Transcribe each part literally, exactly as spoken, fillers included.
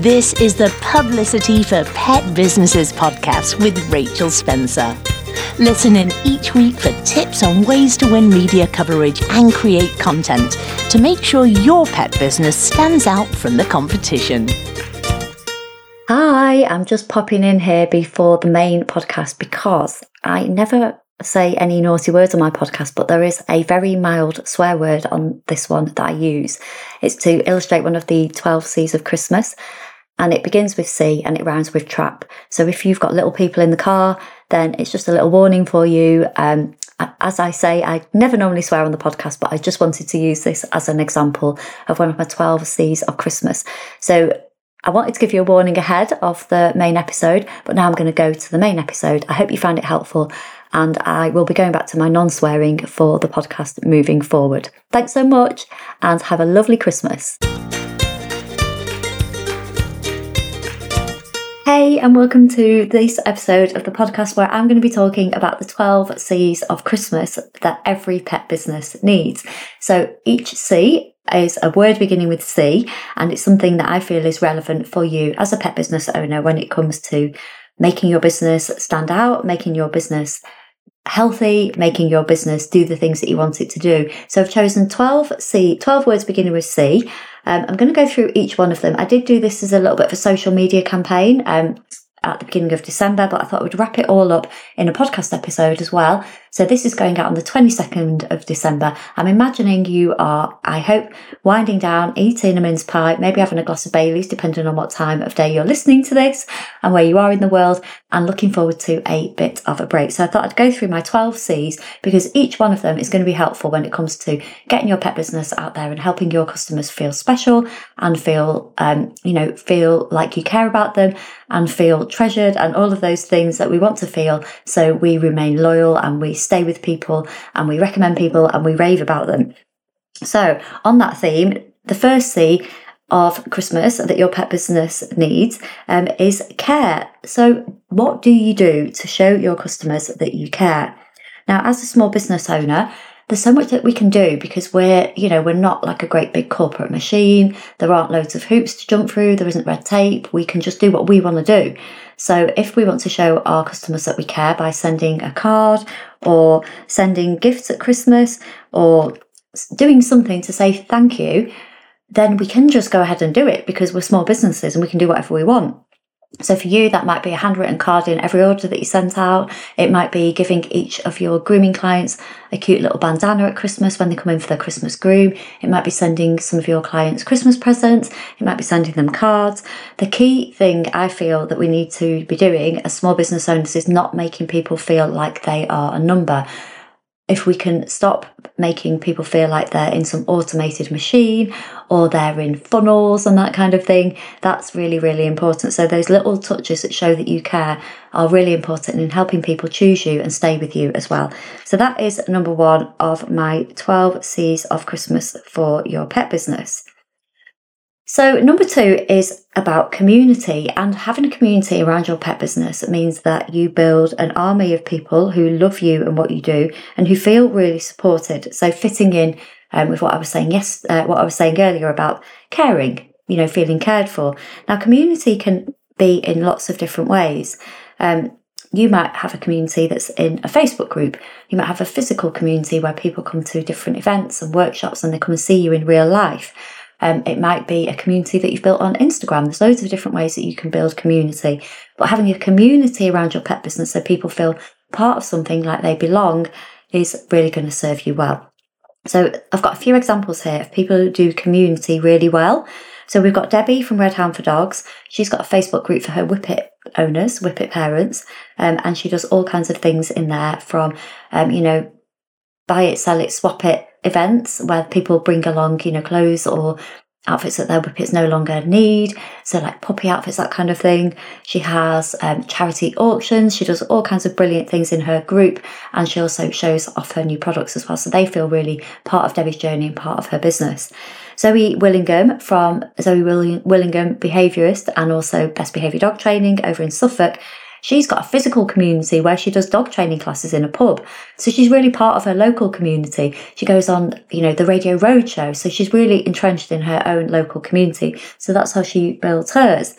This is the Publicity for Pet Businesses podcast with Rachel Spencer. Listen in each week for tips on ways to win media coverage and create content to make sure your pet business stands out from the competition. Hi, I'm just popping in here before the main podcast because I never say any naughty words on my podcast, but there is a very mild swear word on this one that I use. It's to illustrate one of the twelve C's of Christmas, and it begins with C and it rounds with trap. So if you've got little people in the car, then it's just a little warning for you. Um, as I say, I never normally swear on the podcast, but I just wanted to use this as an example of one of my twelve C's of Christmas. So I wanted to give you a warning ahead of the main episode, but now I'm going to go to the main episode. I hope you found it helpful, and I will be going back to my non-swearing for the podcast moving forward. Thanks so much, and have a lovely Christmas. Hey, and welcome to this episode of the podcast where I'm going to be talking about the twelve C's of Christmas that every pet business needs. So each C is a word beginning with C, and it's something that I feel is relevant for you as a pet business owner when it comes to making your business stand out, making your business healthy, making your business do the things that you want it to do. So I've chosen twelve C, twelve words beginning with C. Um, I'm going to go through each one of them. I did do this as a little bit of a social media campaign um, at the beginning of December, but I thought I would wrap it all up in a podcast episode as well. So this is going out on the twenty-second of December. I'm imagining you are, I hope, winding down, eating a mince pie, maybe having a glass of Baileys, depending on what time of day you're listening to this and where you are in the world, and looking forward to a bit of a break. So I thought I'd go through my twelve C's because each one of them is going to be helpful when it comes to getting your pet business out there and helping your customers feel special and feel, um, you know, feel like you care about them and feel treasured and all of those things that we want to feel, so we remain loyal and we stay with people and we recommend people and we rave about them. So on that theme, the first C of Christmas that your pet business needs um, is care. So what do you do to show your customers that you care? Now, as a small business owner, there's so much that we can do because we're, you know, we're not like a great big corporate machine. There aren't loads of hoops to jump through. There isn't red tape. We can just do what we want to do. So if we want to show our customers that we care by sending a card or sending gifts at Christmas or doing something to say thank you, then we can just go ahead and do it because we're small businesses and we can do whatever we want. So for you, that might be a handwritten card in every order that you sent out. It might be giving each of your grooming clients a cute little bandana at Christmas when they come in for their Christmas groom. It might be sending some of your clients Christmas presents. It might be sending them cards. The key thing I feel that we need to be doing as small business owners is not making people feel like they are a number. If we can stop making people feel like they're in some automated machine or they're in funnels and that kind of thing, that's really, really important. So those little touches that show that you care are really important in helping people choose you and stay with you as well. So that is number one of my twelve C's of Christmas for your pet business. So number two is about community, and having a community around your pet business means that you build an army of people who love you and what you do and who feel really supported. So fitting in um, with what I was saying yes, uh, what I was saying earlier about caring, you know, feeling cared for. Now, community can be in lots of different ways. Um, You might have a community that's in a Facebook group. You might have a physical community where people come to different events and workshops and they come and see you in real life. Um, it might be a community that you've built on Instagram. There's loads of different ways that you can build community. But having a community around your pet business so people feel part of something, like they belong, is really going to serve you well. So I've got a few examples here of people who do community really well. So we've got Debbie from Red Hound for Dogs. She's got a Facebook group for her Whippet owners, Whippet parents, um, and she does all kinds of things in there from, um, you know, buy it, sell it, swap it events where people bring along, you know, clothes or outfits that their whippets no longer need. So like puppy outfits, that kind of thing. She has um, charity auctions. She does all kinds of brilliant things in her group. And she also shows off her new products as well. So they feel really part of Debbie's journey and part of her business. Zoe Willingham from Zoe Willingham Behaviourist and also Best Behaviour Dog Training over in Suffolk. She's got a physical community where she does dog training classes in a pub. So she's really part of her local community. She goes on, you know, the Radio Roadshow. So she's really entrenched in her own local community. So that's how she built hers.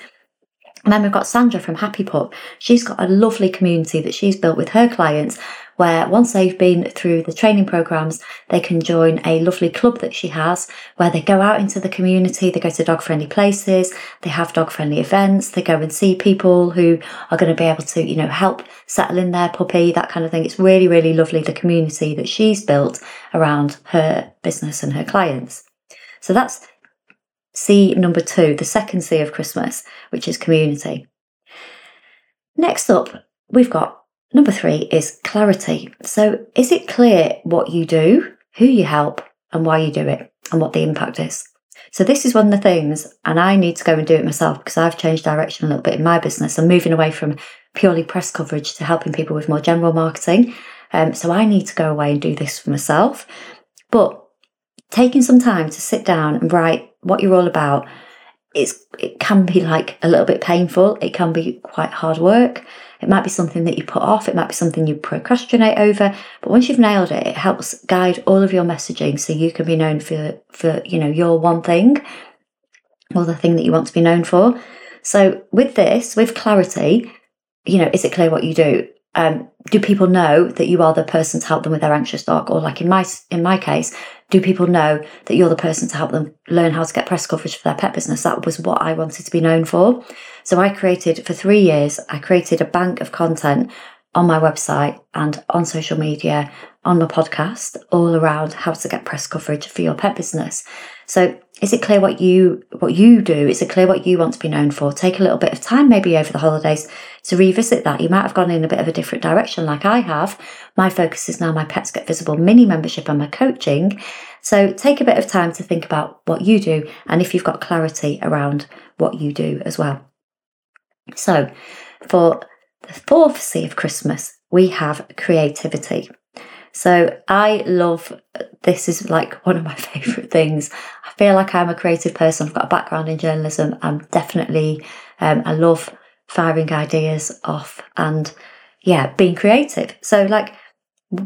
And then we've got Sandra from Happy Pup. She's got a lovely community that she's built with her clients, where once they've been through the training programs, they can join a lovely club that she has, where they go out into the community, they go to dog-friendly places, they have dog-friendly events, they go and see people who are going to be able to, you know, help settle in their puppy, that kind of thing. It's really, really lovely, the community that she's built around her business and her clients. So that's C number two, the second C of Christmas, which is community. Next up, we've got number three is clarity. So is it clear what you do, who you help, and why you do it, and what the impact is? So this is one of the things, and I need to go and do it myself because I've changed direction a little bit in my business. I'm moving away from purely press coverage to helping people with more general marketing. Um, so I need to go away and do this for myself. But taking some time to sit down and write what you're all about, it's, it can be like a little bit painful. It can be quite hard work. It might be something that you put off. It might be something you procrastinate over. But once you've nailed it, it helps guide all of your messaging so you can be known for, for you know, your one thing or the thing that you want to be known for. So with this, with clarity, you know, is it clear what you do? Um, do people know that you are the person to help them with their anxious dog? Or like in my in my case, do people know that you're the person to help them learn how to get press coverage for their pet business? That was what I wanted to be known for. So I created, for three years, I created a bank of content on my website and on social media, on my podcast, all around how to get press coverage for your pet business. So is it clear what you what you do? Is it clear what you want to be known for? Take a little bit of time, maybe over the holidays, to revisit that. You might have gone in a bit of a different direction like I have. My focus is now my Pets Get Visible mini membership and my coaching. So take a bit of time to think about what you do and if you've got clarity around what you do as well. So for the fourth C of Christmas, we have creativity. So I love, this is like one of my favourite things. I feel like I'm a creative person. I've got a background in journalism. I'm definitely, um, I love firing ideas off and yeah, being creative. So like, you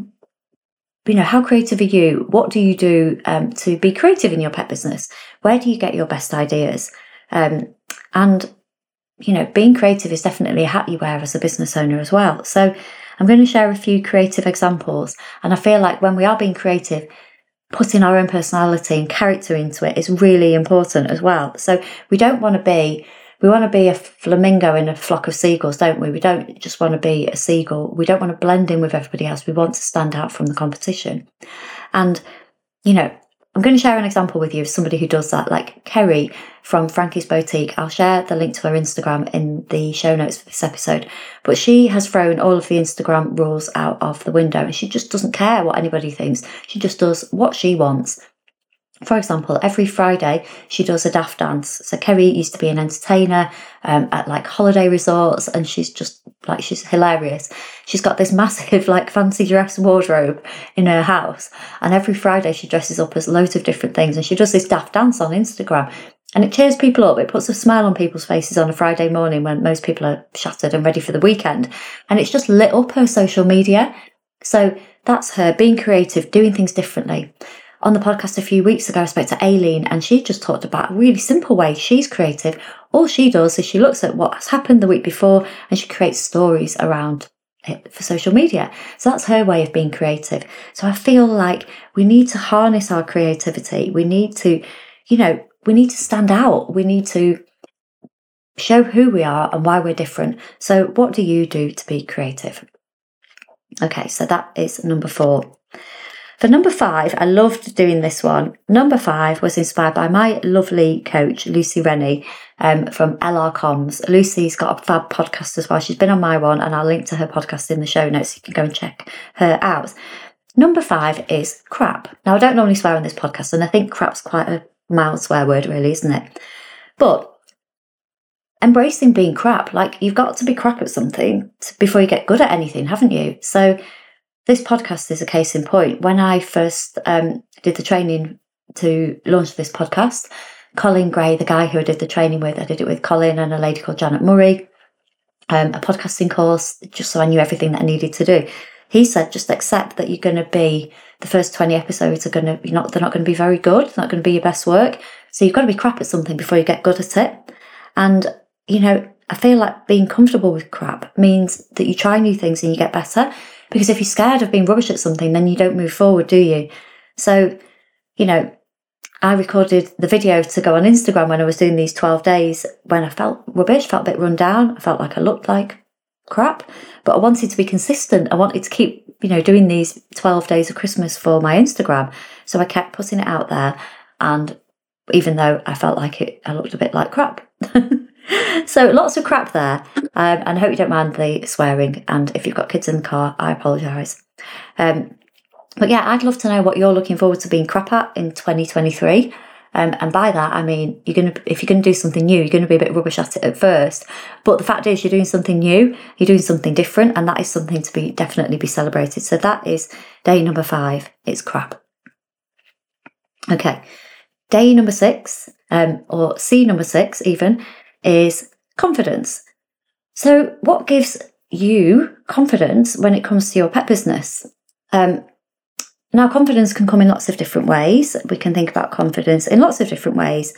know, how creative are you? What do you do um, to be creative in your pet business? Where do you get your best ideas? Um, and you know, being creative is definitely a hat you wear as a business owner as well. So I'm going to share a few creative examples. And I feel like when we are being creative, putting our own personality and character into it is really important as well. So we don't want to be, we want to be a flamingo in a flock of seagulls, don't we? We don't just want to be a seagull. We don't want to blend in with everybody else. We want to stand out from the competition. And, you know, I'm going to share an example with you of somebody who does that, like Kerry from Frankie's Boutique. I'll share the link to her Instagram in the show notes for this episode. But she has thrown all of the Instagram rules out of the window and she just doesn't care what anybody thinks. She just does what she wants. For example, every Friday she does a daft dance. So Kerry used to be an entertainer um, at like holiday resorts and she's just like, she's hilarious. She's got this massive like fancy dress wardrobe in her house and every Friday she dresses up as loads of different things and she does this daft dance on Instagram and it cheers people up. It puts a smile on people's faces on a Friday morning when most people are shattered and ready for the weekend, and it's just lit up her social media. So that's her being creative, doing things differently. On the podcast a few weeks ago, I spoke to Aileen and she just talked about a really simple way she's creative. All she does is she looks at what has happened the week before and she creates stories around it for social media. So that's her way of being creative. So I feel like we need to harness our creativity. We need to, you know, we need to stand out. We need to show who we are and why we're different. So what do you do to be creative? Okay, so that is number four. For number five, I loved doing this one. Number five was inspired by my lovely coach, Lucy Rennie, um, from L R Comms. Lucy's got a fab podcast as well. She's been on my one and I'll link to her podcast in the show notes. You can go and check her out. Number five is crap. Now, I don't normally swear on this podcast and I think crap's quite a mild swear word really, isn't it? But embracing being crap, like you've got to be crap at something before you get good at anything, haven't you? So this podcast is a case in point. When I first um, did the training to launch this podcast, Colin Gray, the guy who I did the training with, I did it with Colin and a lady called Janet Murray. um, a podcasting course just so I knew everything that I needed to do. He said, just accept that you're going to be, the first twenty episodes are going to be not, they're not going to be very good. They're not going to be your best work. So you've got to be crap at something before you get good at it. And, you know, I feel like being comfortable with crap means that you try new things and you get better. Because if you're scared of being rubbish at something, then you don't move forward, do you? So, you know, I recorded the video to go on Instagram when I was doing these twelve days when I felt rubbish, felt a bit run down. I felt like I looked like crap, but I wanted to be consistent. I wanted to keep, you know, doing these twelve days of Christmas for my Instagram. So I kept putting it out there. And even though I felt like it, I looked a bit like crap. So lots of crap there. Um, and I hope you don't mind the swearing. And if you've got kids in the car, I apologise. Um, but yeah, I'd love to know what you're looking forward to being crap at in twenty twenty-three. Um, and by that, I mean, you're gonna if you're going to do something new, you're going to be a bit rubbish at it at first. But the fact is, you're doing something new, you're doing something different, and that is something to be definitely be celebrated. So that is day number five. It's crap. Okay. Day number six, um, or C number six even, is confidence. So what gives you confidence when it comes to your pet business? Um, Now, confidence can come in lots of different ways. We can think about confidence in lots of different ways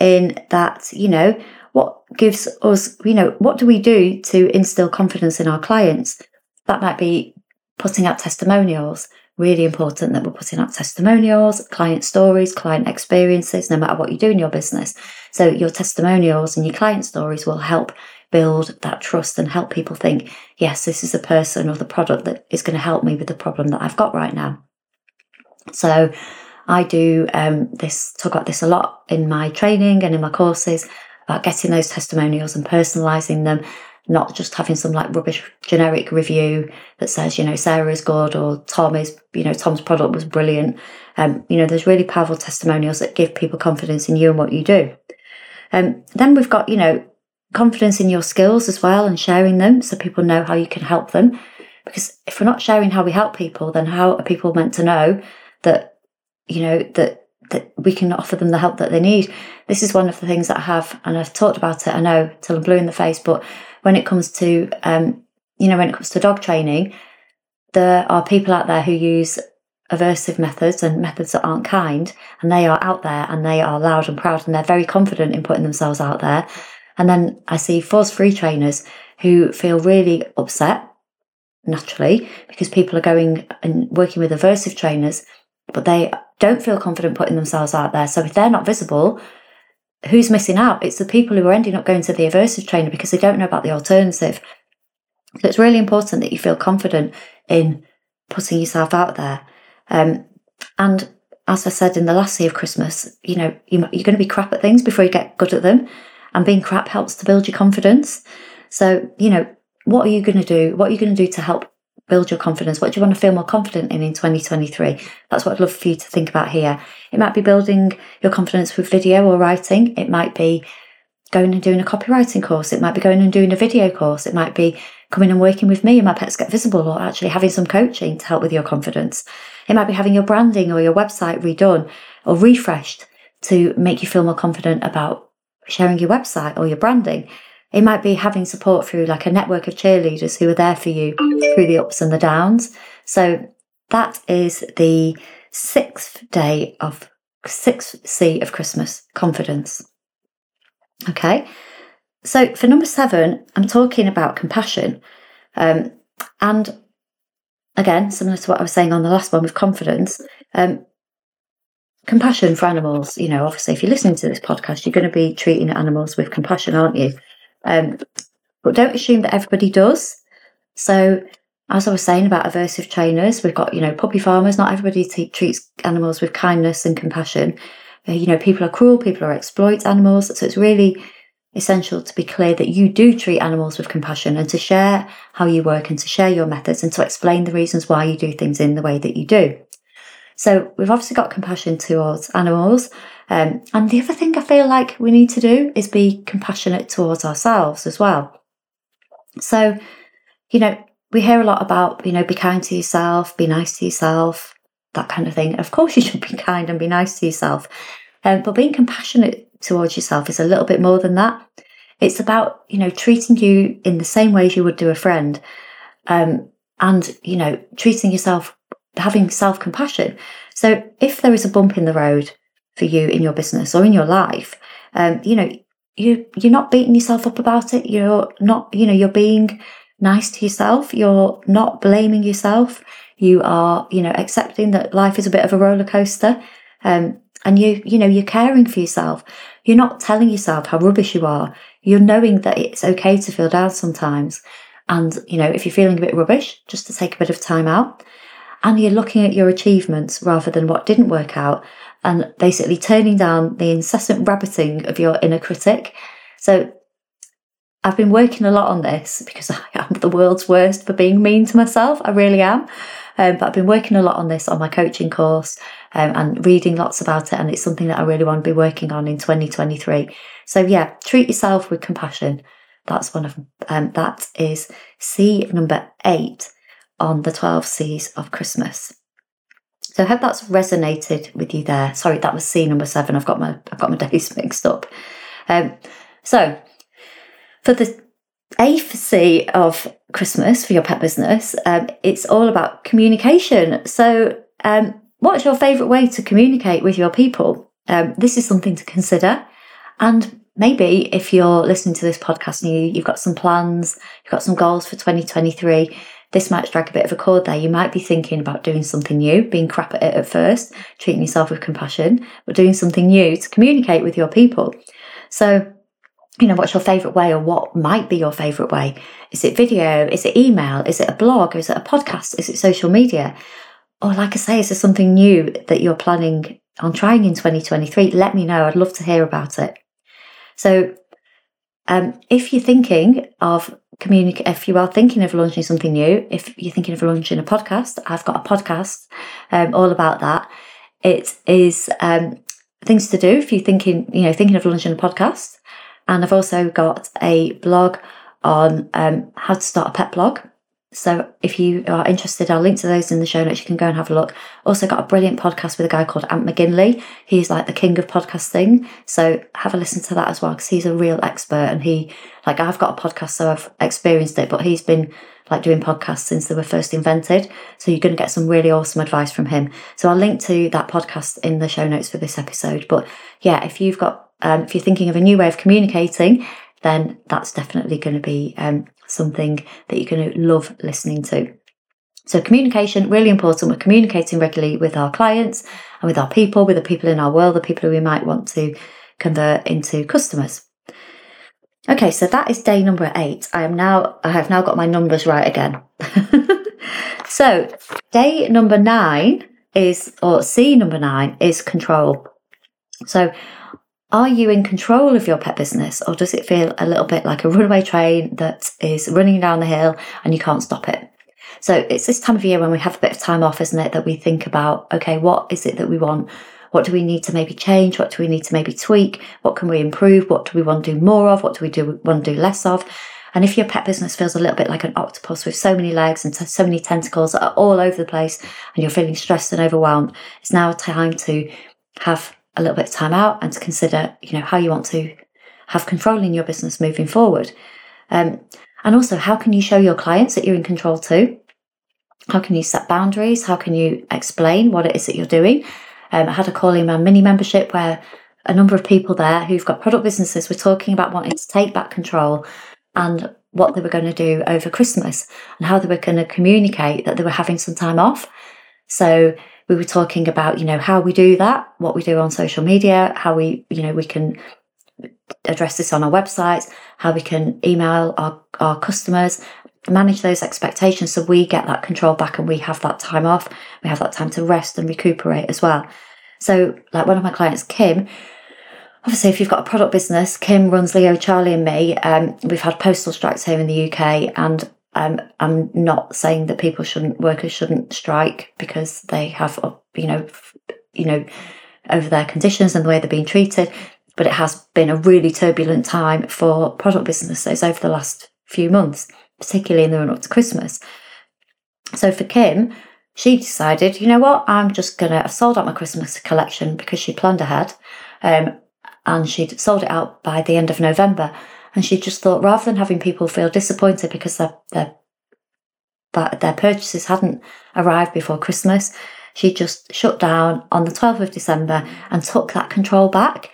in that, you know, what gives us, you know, what do we do to instill confidence in our clients? That might be putting out testimonials. Really important that we're putting out testimonials, client stories, client experiences, no matter what you do in your business. So your testimonials and your client stories will help build that trust and help people think, yes, this is the person or the product that is going to help me with the problem that I've got right now. So I do um, this, talk about this a lot in my training and in my courses about getting those testimonials and personalising them, not just having some like rubbish generic review that says, you know, Sarah is good or Tom is, you know, Tom's product was brilliant. Um, you know, there's really powerful testimonials that give people confidence in you and what you do. Um, then we've got, you know, confidence in your skills as well and sharing them so people know how you can help them. Because if we're not sharing how we help people, then how are people meant to know that, you know, that, that we can offer them the help that they need? This is one of the things that I have, and I've talked about it, I know, till I'm blue in the face, but when it comes to, um, you know, when it comes to dog training, there are people out there who use aversive methods and methods that aren't kind, and they are out there and they are loud and proud and they're very confident in putting themselves out there. And then I see force-free trainers who feel really upset, naturally, because people are going and working with aversive trainers, but they don't feel confident putting themselves out there. So if they're not visible, who's missing out? It's the people who are ending up going to the aversive trainer because they don't know about the alternative. So it's really important that you feel confident in putting yourself out there. Um, and as I said in the last day of Christmas, you know, you, you're going to be crap at things before you get good at them. And being crap helps to build your confidence. So, you know, what are you going to do? What are you going to do to help build your confidence? What do you want to feel more confident in in twenty twenty-three? That's what I'd love for you to think about here. It might be building your confidence with video or writing. It might be going and doing a copywriting course. It might be going and doing a video course. It might be coming and working with me and my Pets Get Visible, or actually having some coaching to help with your confidence. It might be having your branding or your website redone or refreshed to make you feel more confident about sharing your website or your branding. It might be having support through like a network of cheerleaders who are there for you through the ups and the downs. So that is the sixth day of sixth C of Christmas, confidence. Okay. So for number seven, I'm talking about compassion. Um, and again, similar to what I was saying on the last one with confidence, um, compassion for animals. You know, obviously if you're listening to this podcast, you're going to be treating animals with compassion, aren't you? Um, but don't assume that everybody does. So as I was saying about aversive trainers, we've got, you know, puppy farmers. Not everybody t- treats animals with kindness and compassion. Uh, you know, people are cruel, people are exploit animals. So it's really essential to be clear that you do treat animals with compassion and to share how you work and to share your methods and to explain the reasons why you do things in the way that you do. So we've obviously got compassion towards animals. Um, and the other thing I feel like we need to do is be compassionate towards ourselves as well. So, you know, we hear a lot about, you know, be kind to yourself, be nice to yourself, that kind of thing. Of course you should be kind and be nice to yourself. Um, but being compassionate towards yourself is a little bit more than that. It's about, you know, treating you in the same way as you would do a friend, um, and, you know, treating yourself, having self-compassion. So if there is a bump in the road for you in your business or in your life, um, you know, you, you're not beating yourself up about it. You're not, you know, you're being nice to yourself. You're not blaming yourself. You are, you know, accepting that life is a bit of a roller coaster. Um, and you, you know, you're caring for yourself. You're not telling yourself how rubbish you are. You're knowing that it's okay to feel down sometimes. And, you know, if you're feeling a bit rubbish, just to take a bit of time out. And you're looking at your achievements rather than what didn't work out, and basically turning down the incessant rabbiting of your inner critic. So I've been working a lot on this because I am the world's worst for being mean to myself. I really am. Um, but I've been working a lot on this on my coaching course, um, and reading lots about it. And it's something that I really want to be working on in twenty twenty-three. So yeah, treat yourself with compassion. That's one of them. Um, that is C number eight on the twelve C's of Christmas. So I hope that's resonated with you there. Sorry, that was C number seven. I've got my I've got my days mixed up. Um, so for the eighth C of Christmas for your pet business, um, it's all about communication. So um, what's your favourite way to communicate with your people? Um, this is something to consider. And maybe if you're listening to this podcast and you, you've got some plans, you've got some goals for twenty twenty-three, this might strike a bit of a chord there. You might be thinking about doing something new, being crap at it at first, treating yourself with compassion, but doing something new to communicate with your people. So, you know, what's your favourite way, or what might be your favourite way? Is it video? Is it email? Is it a blog? Is it a podcast? Is it social media? Or, like I say, is there something new that you're planning on trying in twenty twenty-three? Let me know. I'd love to hear about it. So, Um, if you're thinking of communic- if you are thinking of launching something new, if you're thinking of launching a podcast, I've got a podcast um, all about that. It is um, things to do if you're thinking, you know, thinking of launching a podcast. And I've also got a blog on um, how to start a pet blog. So if you are interested, I'll link to those in the show notes. You can go and have a look. Also got a brilliant podcast with a guy called Ant McGinley. He's like the king of podcasting. So have a listen to that as well, because he's a real expert. And he, like, I've got a podcast, so I've experienced it, but he's been like doing podcasts since they were first invented. So you're going to get some really awesome advice from him. So I'll link to that podcast in the show notes for this episode. But yeah, if you've got, um, if you're thinking of a new way of communicating, then that's definitely going to be um, something that you're going to love listening to. So communication, really important. We're communicating regularly with our clients and with our people, with the people in our world, the people who we might want to convert into customers. Okay, so that is day number eight. I am now, I have now got my numbers right again. So day number nine is, or C number nine is control. So are you in control of your pet business, or does it feel a little bit like a runaway train that is running down the hill and you can't stop it? So it's this time of year when we have a bit of time off, isn't it, that we think about, okay, what is it that we want? What do we need to maybe change? What do we need to maybe tweak? What can we improve? What do we want to do more of? What do we do want to do less of? And if your pet business feels a little bit like an octopus with so many legs and t- so many tentacles that are all over the place, and you're feeling stressed and overwhelmed, it's now time to have a little bit of time out and to consider, you know, how you want to have control in your business moving forward. Um, and also, how can you show your clients that you're in control too? How can you set boundaries? How can you explain what it is that you're doing? Um, I had a call in my mini membership where a number of people there who've got product businesses were talking about wanting to take back control and what they were going to do over Christmas and how they were going to communicate that they were having some time off. So we were talking about, you know, how we do that, what we do on social media, how we, you know, we can address this on our websites, how we can email our, our customers, manage those expectations so we get that control back and we have that time off. We have that time to rest and recuperate as well. So, like one of my clients, Kim, obviously if you've got a product business, Kim runs Leo, Charlie and Me. Um, we've had postal strikes here in the U K, and Um, I'm not saying that people shouldn't, workers shouldn't strike because they have, you know, you know, over their conditions and the way they're being treated. But it has been a really turbulent time for product businesses over the last few months, particularly in the run up to Christmas. So for Kim, she decided, you know what, I'm just going to, I sold out my Christmas collection because she planned ahead, um, and she'd sold it out by the end of November. And she just thought, rather than having people feel disappointed because their their, their purchases hadn't arrived before Christmas, she just shut down on the twelfth of December and took that control back,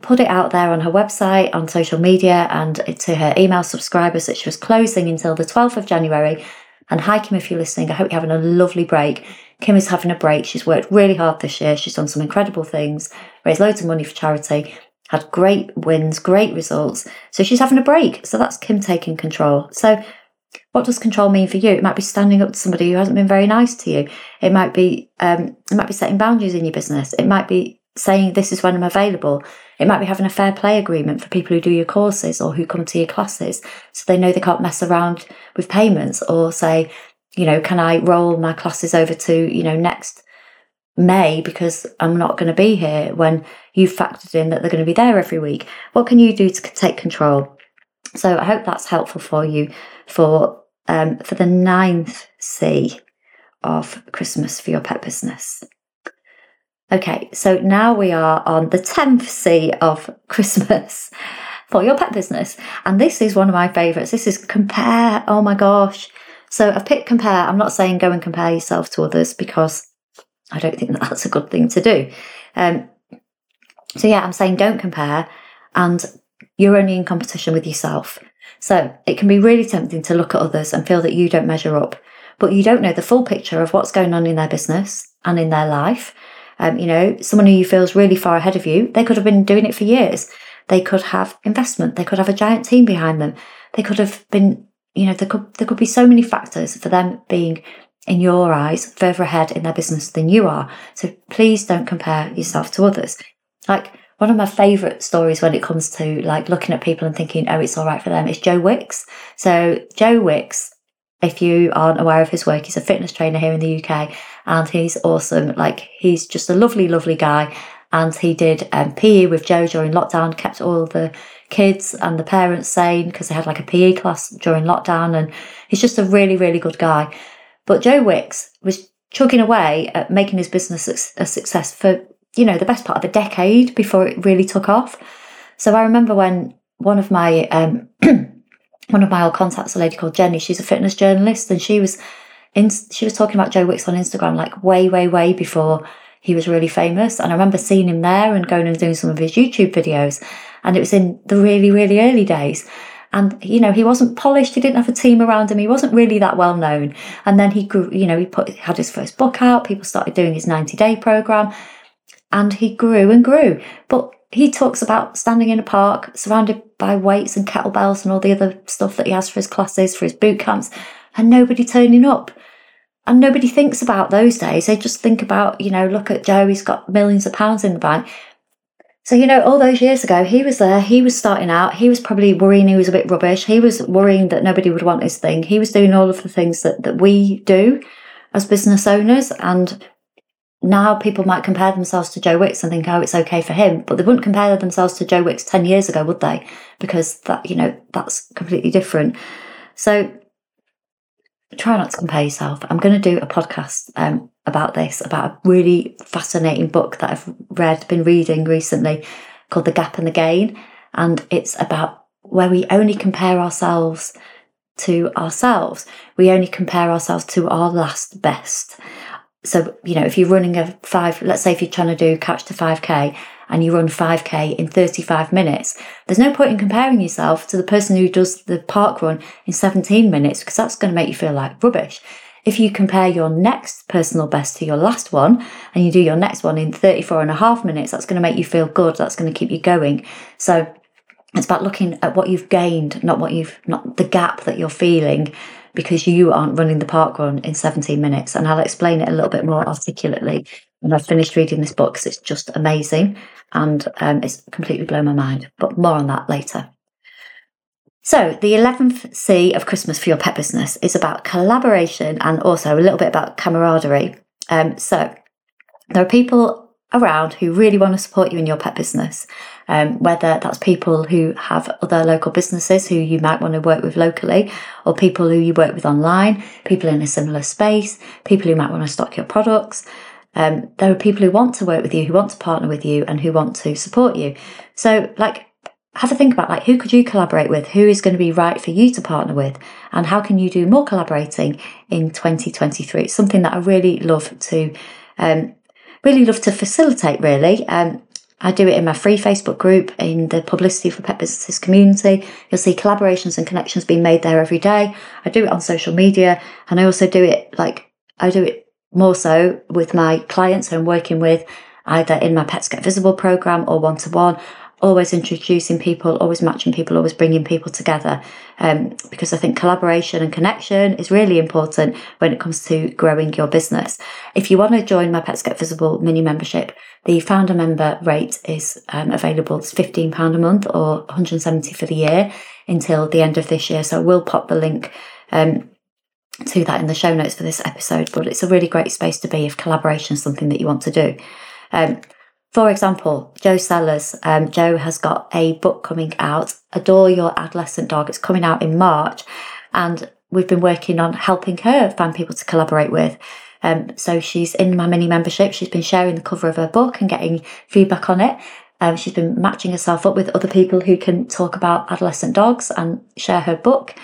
put it out there on her website, on social media, and to her email subscribers that she was closing until the twelfth of January. And hi, Kim, if you're listening, I hope you're having a lovely break. Kim is having a break. She's worked really hard this year. She's done some incredible things, raised loads of money for charity, had great wins, great results. So she's having a break. So that's Kim taking control. So what does control mean for you? It might be standing up to somebody who hasn't been very nice to you. It might be um, it might be setting boundaries in your business. It might be saying, this is when I'm available. It might be having a fair play agreement for people who do your courses or who come to your classes, so they know they can't mess around with payments, or say, you know, can I roll my classes over to, you know, next May because I'm not going to be here, when you've factored in that they're going to be there every week. What can you do to take control? So I hope that's helpful for you for um, for the ninth C of Christmas for your pet business. Okay, so now we are on the tenth C of Christmas for your pet business. And this is one of my favourites. This is compare. Oh my gosh. So I've picked compare. I'm not saying go and compare yourself to others, because I don't think that that's a good thing to do. Um, so yeah, I'm saying don't compare, and you're only in competition with yourself. So it can be really tempting to look at others and feel that you don't measure up, but you don't know the full picture of what's going on in their business and in their life. Um, you know, someone who you feel is really far ahead of you, they could have been doing it for years. They could have investment. They could have a giant team behind them. They could have been, you know, there could, there could be so many factors for them being, in your eyes, further ahead in their business than you are. So please don't compare yourself to others. Like, one of my favourite stories when it comes to, like, looking at people and thinking, oh, it's all right for them, is Joe Wicks. So Joe Wicks, if you aren't aware of his work, he's a fitness trainer here in the U K, and he's awesome. Like, he's just a lovely, lovely guy. And he did um, P E with Joe during lockdown, kept all the kids and the parents sane because they had like a P E class during lockdown. And he's just a really, really good guy. But Joe Wicks was chugging away at making his business a success for, you know, the best part of a decade before it really took off. So I remember when one of my um, one of my old contacts, a lady called Jenny, she's a fitness journalist, and she was in, she was talking about Joe Wicks on Instagram like way, way, way before he was really famous. And I remember seeing him there and going and doing some of his YouTube videos, and it was in the really, really early days. And, you know, he wasn't polished. He didn't have a team around him. He wasn't really that well known. And then he grew, you know, he put, had his first book out. People started doing his ninety day program, and he grew and grew. But he talks about standing in a park surrounded by weights and kettlebells and all the other stuff that he has for his classes, for his boot camps, and nobody turning up. And nobody thinks about those days. They just think about, you know, look at Joe. He's got millions of pounds in the bank. So, you know, all those years ago, he was there, he was starting out, he was probably worrying he was a bit rubbish, he was worrying that nobody would want his thing, he was doing all of the things that, that we do as business owners, and now people might compare themselves to Joe Wicks and think, oh, it's okay for him, but they wouldn't compare themselves to Joe Wicks ten years ago, would they? Because that, you know, that's completely different. So try not to compare yourself. I'm going to do a podcast um, about this, about a really fascinating book that I've read, been reading recently, called The Gap and the Gain. And it's about where we only compare ourselves to ourselves. We only compare ourselves to our last best. So, you know, if you're running a five, let's say if you're trying to do catch to five K and you run five K in thirty-five minutes, there's no point in comparing yourself to the person who does the park run in seventeen minutes, because that's going to make you feel like rubbish. If you compare your next personal best to your last one and you do your next one in thirty-four and a half minutes, that's going to make you feel good. That's going to keep you going. So it's about looking at what you've gained, not what you've, not the gap that you're feeling, because you aren't running the park run in seventeen minutes. And I'll explain it a little bit more articulately when I've finished reading this book, because it's just amazing, and um, it's completely blown my mind. But more on that later. So the eleventh C of Christmas for your pet business is about collaboration, and also a little bit about camaraderie. Um, so there are people around who really want to support you in your pet business, um, whether that's people who have other local businesses who you might want to work with locally, or people who you work with online, people in a similar space, people who might want to stock your products. Um, there are people who want to work with you, who want to partner with you, and who want to support you. So, like, have a think about, like, who could you collaborate with? Who is going to be right for you to partner with? And how can you do more collaborating in twenty twenty-three? It's something that I really love to, um, really love to facilitate, really. Um, I do it in my free Facebook group, in the Publicity for Pet Businesses community. You'll see collaborations and connections being made there every day. I do it on social media, and I also do it, like, I do it more so with my clients who I'm working with, either in my Pets Get Visible program or one-to-one, always introducing people, always matching people, always bringing people together, um, because I think collaboration and connection is really important when it comes to growing your business. If you want to join my Pets Get Visible mini membership, the founder member rate is um, available. It's fifteen pounds a month or one hundred seventy pounds for the year until the end of this year. So I will pop the link um, to that in the show notes for this episode, but it's a really great space to be if collaboration is something that you want to do. Um, For example, Jo Sellers, um, Jo has got a book coming out, Adore Your Adolescent Dog. It's coming out in March, and we've been working on helping her find people to collaborate with. Um, so she's in my mini membership. She's been sharing the cover of her book and getting feedback on it. Um, she's been matching herself up with other people who can talk about adolescent dogs and share her book.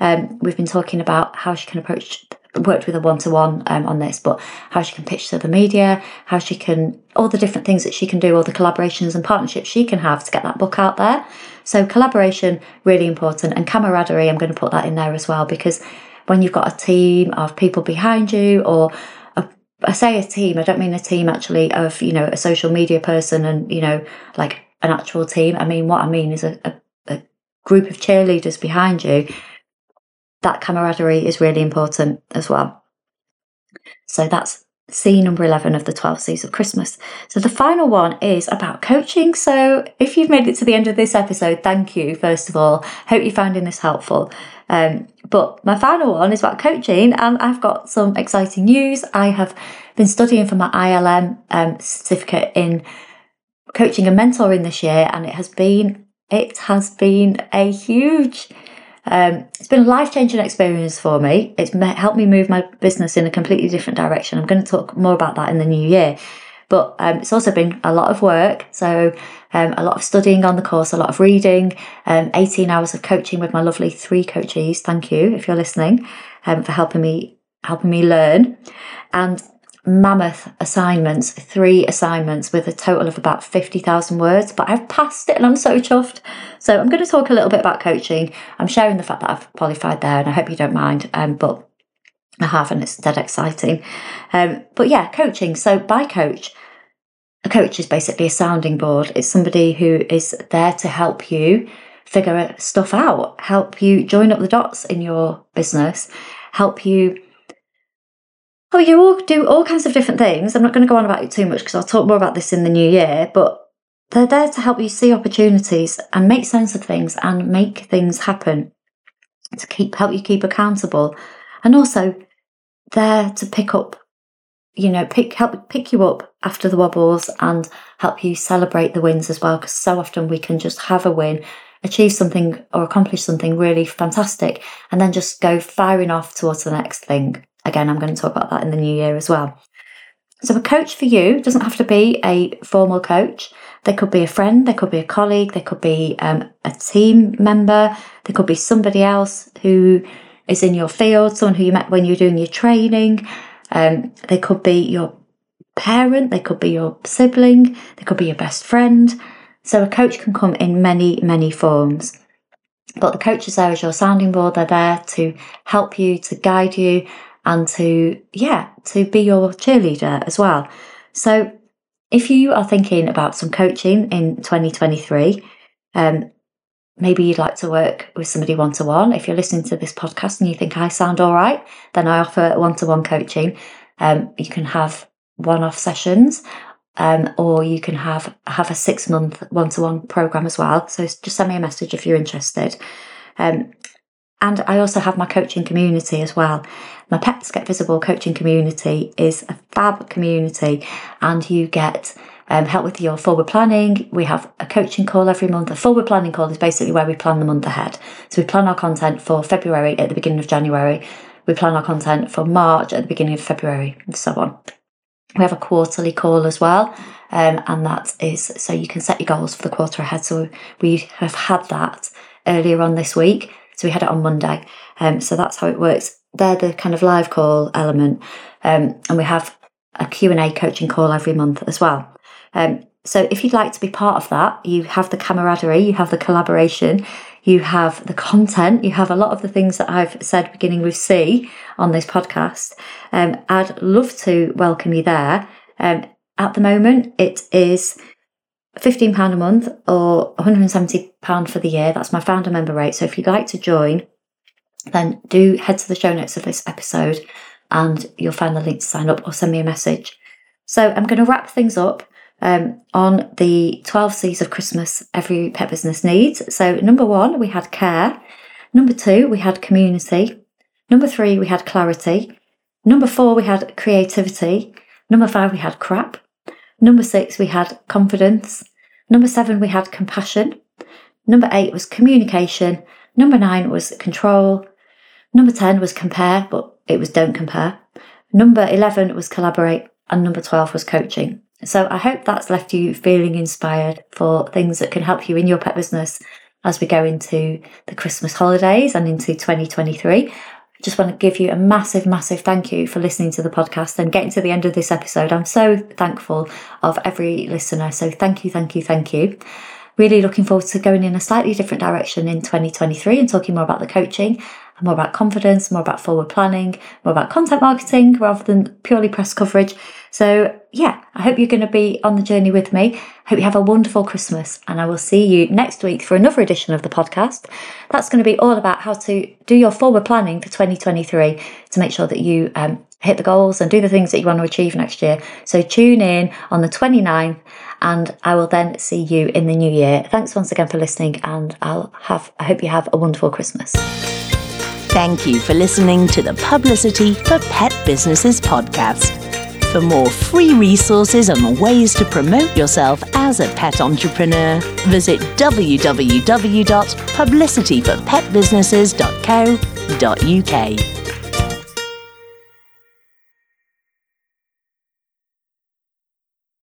Um, we've been talking about how she can approach worked with a one-to-one um, on this, but how she can pitch to the media, how she can, all the different things that she can do, all the collaborations and partnerships she can have to get that book out there. So collaboration, really important. And camaraderie, I'm going to put that in there as well, because when you've got a team of people behind you, or a, I say a team, I don't mean a team actually of, you know, a social media person and, you know, like an actual team. I mean, what I mean is a, a, a group of cheerleaders behind you. That camaraderie is really important as well. So that's C number eleven of the twelve C's of Christmas. So the final one is about coaching. So if you've made it to the end of this episode, thank you, first of all. Hope you're finding this helpful. Um, but my final one is about coaching, and I've got some exciting news. I have been studying for my I L M um, certificate in coaching and mentoring this year, and it has been, it has been a huge Um, it's been a life-changing experience for me. It's helped me move my business in a completely different direction. I'm going to talk more about that in the new year. But um, it's also been a lot of work. So um, a lot of studying on the course, a lot of reading, um, eighteen hours of coaching with my lovely three coachees. Thank you, if you're listening, um, for helping me helping me learn. And mammoth assignments, three assignments with a total of about fifty thousand words, but I've passed it and I'm so chuffed. So I'm going to talk a little bit about coaching. I'm sharing the fact that I've qualified there, and I hope you don't mind, um, but I have, and it's dead exciting. Um, but yeah, coaching. So by coach, a coach is basically a sounding board. It's somebody who is there to help you figure stuff out, help you join up the dots in your business, help you Oh, you all do all kinds of different things. I'm not going to go on about it too much because I'll talk more about this in the new year, but they're there to help you see opportunities and make sense of things and make things happen, to keep help you keep accountable, and also there to pick up, you know, pick help pick you up after the wobbles and help you celebrate the wins as well, because so often we can just have a win, achieve something or accomplish something really fantastic, and then just go firing off towards the next thing. Again, I'm going to talk about that in the new year as well. So a coach for you doesn't have to be a formal coach. They could be a friend, they could be a colleague, they could be um, a team member, they could be somebody else who is in your field, someone who you met when you were doing your training. Um, they could be your parent, they could be your sibling, they could be your best friend. So a coach can come in many, many forms. But the coach is there as your sounding board. They're there to help you, to guide you, and to, yeah, to be your cheerleader as well. So if you are thinking about some coaching in twenty twenty-three, um, maybe you'd like to work with somebody one-to-one. If you're listening to this podcast and you think I sound all right, then I offer one-to-one coaching. Um, you can have one-off sessions, um, or you can have, have a six-month one-to-one program as well. So just send me a message if you're interested. Um, And I also have my coaching community as well. My Pets Get Visible coaching community is a fab community, and you get um, help with your forward planning. We have a coaching call every month. A forward planning call is basically where we plan the month ahead. So we plan our content for February at the beginning of January. We plan our content for March at the beginning of February, and so on. We have a quarterly call as well, um, and that is so you can set your goals for the quarter ahead. So we have had that earlier on this week. So we had it on Monday. Um, so that's how it works. They're the kind of live call element. Um, and we have a Q and A coaching call every month as well. Um, so if you'd like to be part of that, you have the camaraderie, you have the collaboration, you have the content, you have a lot of the things that I've said beginning with C on this podcast. Um, I'd love to welcome you there. Um, at the moment, it is fifteen pounds a month or one hundred seventy pounds for the year. That's my founder member rate. So if you'd like to join, then do head to the show notes of this episode and you'll find the link to sign up or send me a message. So I'm going to wrap things up um, on the twelve C's of Christmas every pet business needs. So number one, we had care. Number two, we had community. Number three, we had clarity. Number four, we had creativity. Number five, we had crap. Number six, we had confidence. Number seven, we had compassion. Number eight was communication. Number nine was control. Number ten was compare, but it was don't compare. Number eleven was collaborate. And number twelve was coaching. So I hope that's left you feeling inspired for things that can help you in your pet business as we go into the Christmas holidays and into twenty twenty-three. Just want to give you a massive, massive thank you for listening to the podcast and getting to the end of this episode. I'm so thankful of every listener. So thank you, thank you, thank you. Really looking forward to going in a slightly different direction in twenty twenty-three and talking more about the coaching, more about confidence, more about forward planning, more about content marketing rather than purely press coverage. So yeah, I hope you're going to be on the journey with me. I hope you have a wonderful Christmas, and I will see you next week for another edition of the podcast. That's going to be all about how to do your forward planning for twenty twenty-three to make sure that you um, hit the goals and do the things that you want to achieve next year. So tune in on the twenty-ninth, and I will then see you in the new year. Thanks once again for listening, and I'll have. I hope you have a wonderful Christmas. Thank you for listening to the Publicity for Pet Businesses podcast. For more free resources and ways to promote yourself as a pet entrepreneur, visit w w w dot publicity for pet businesses dot co dot u k.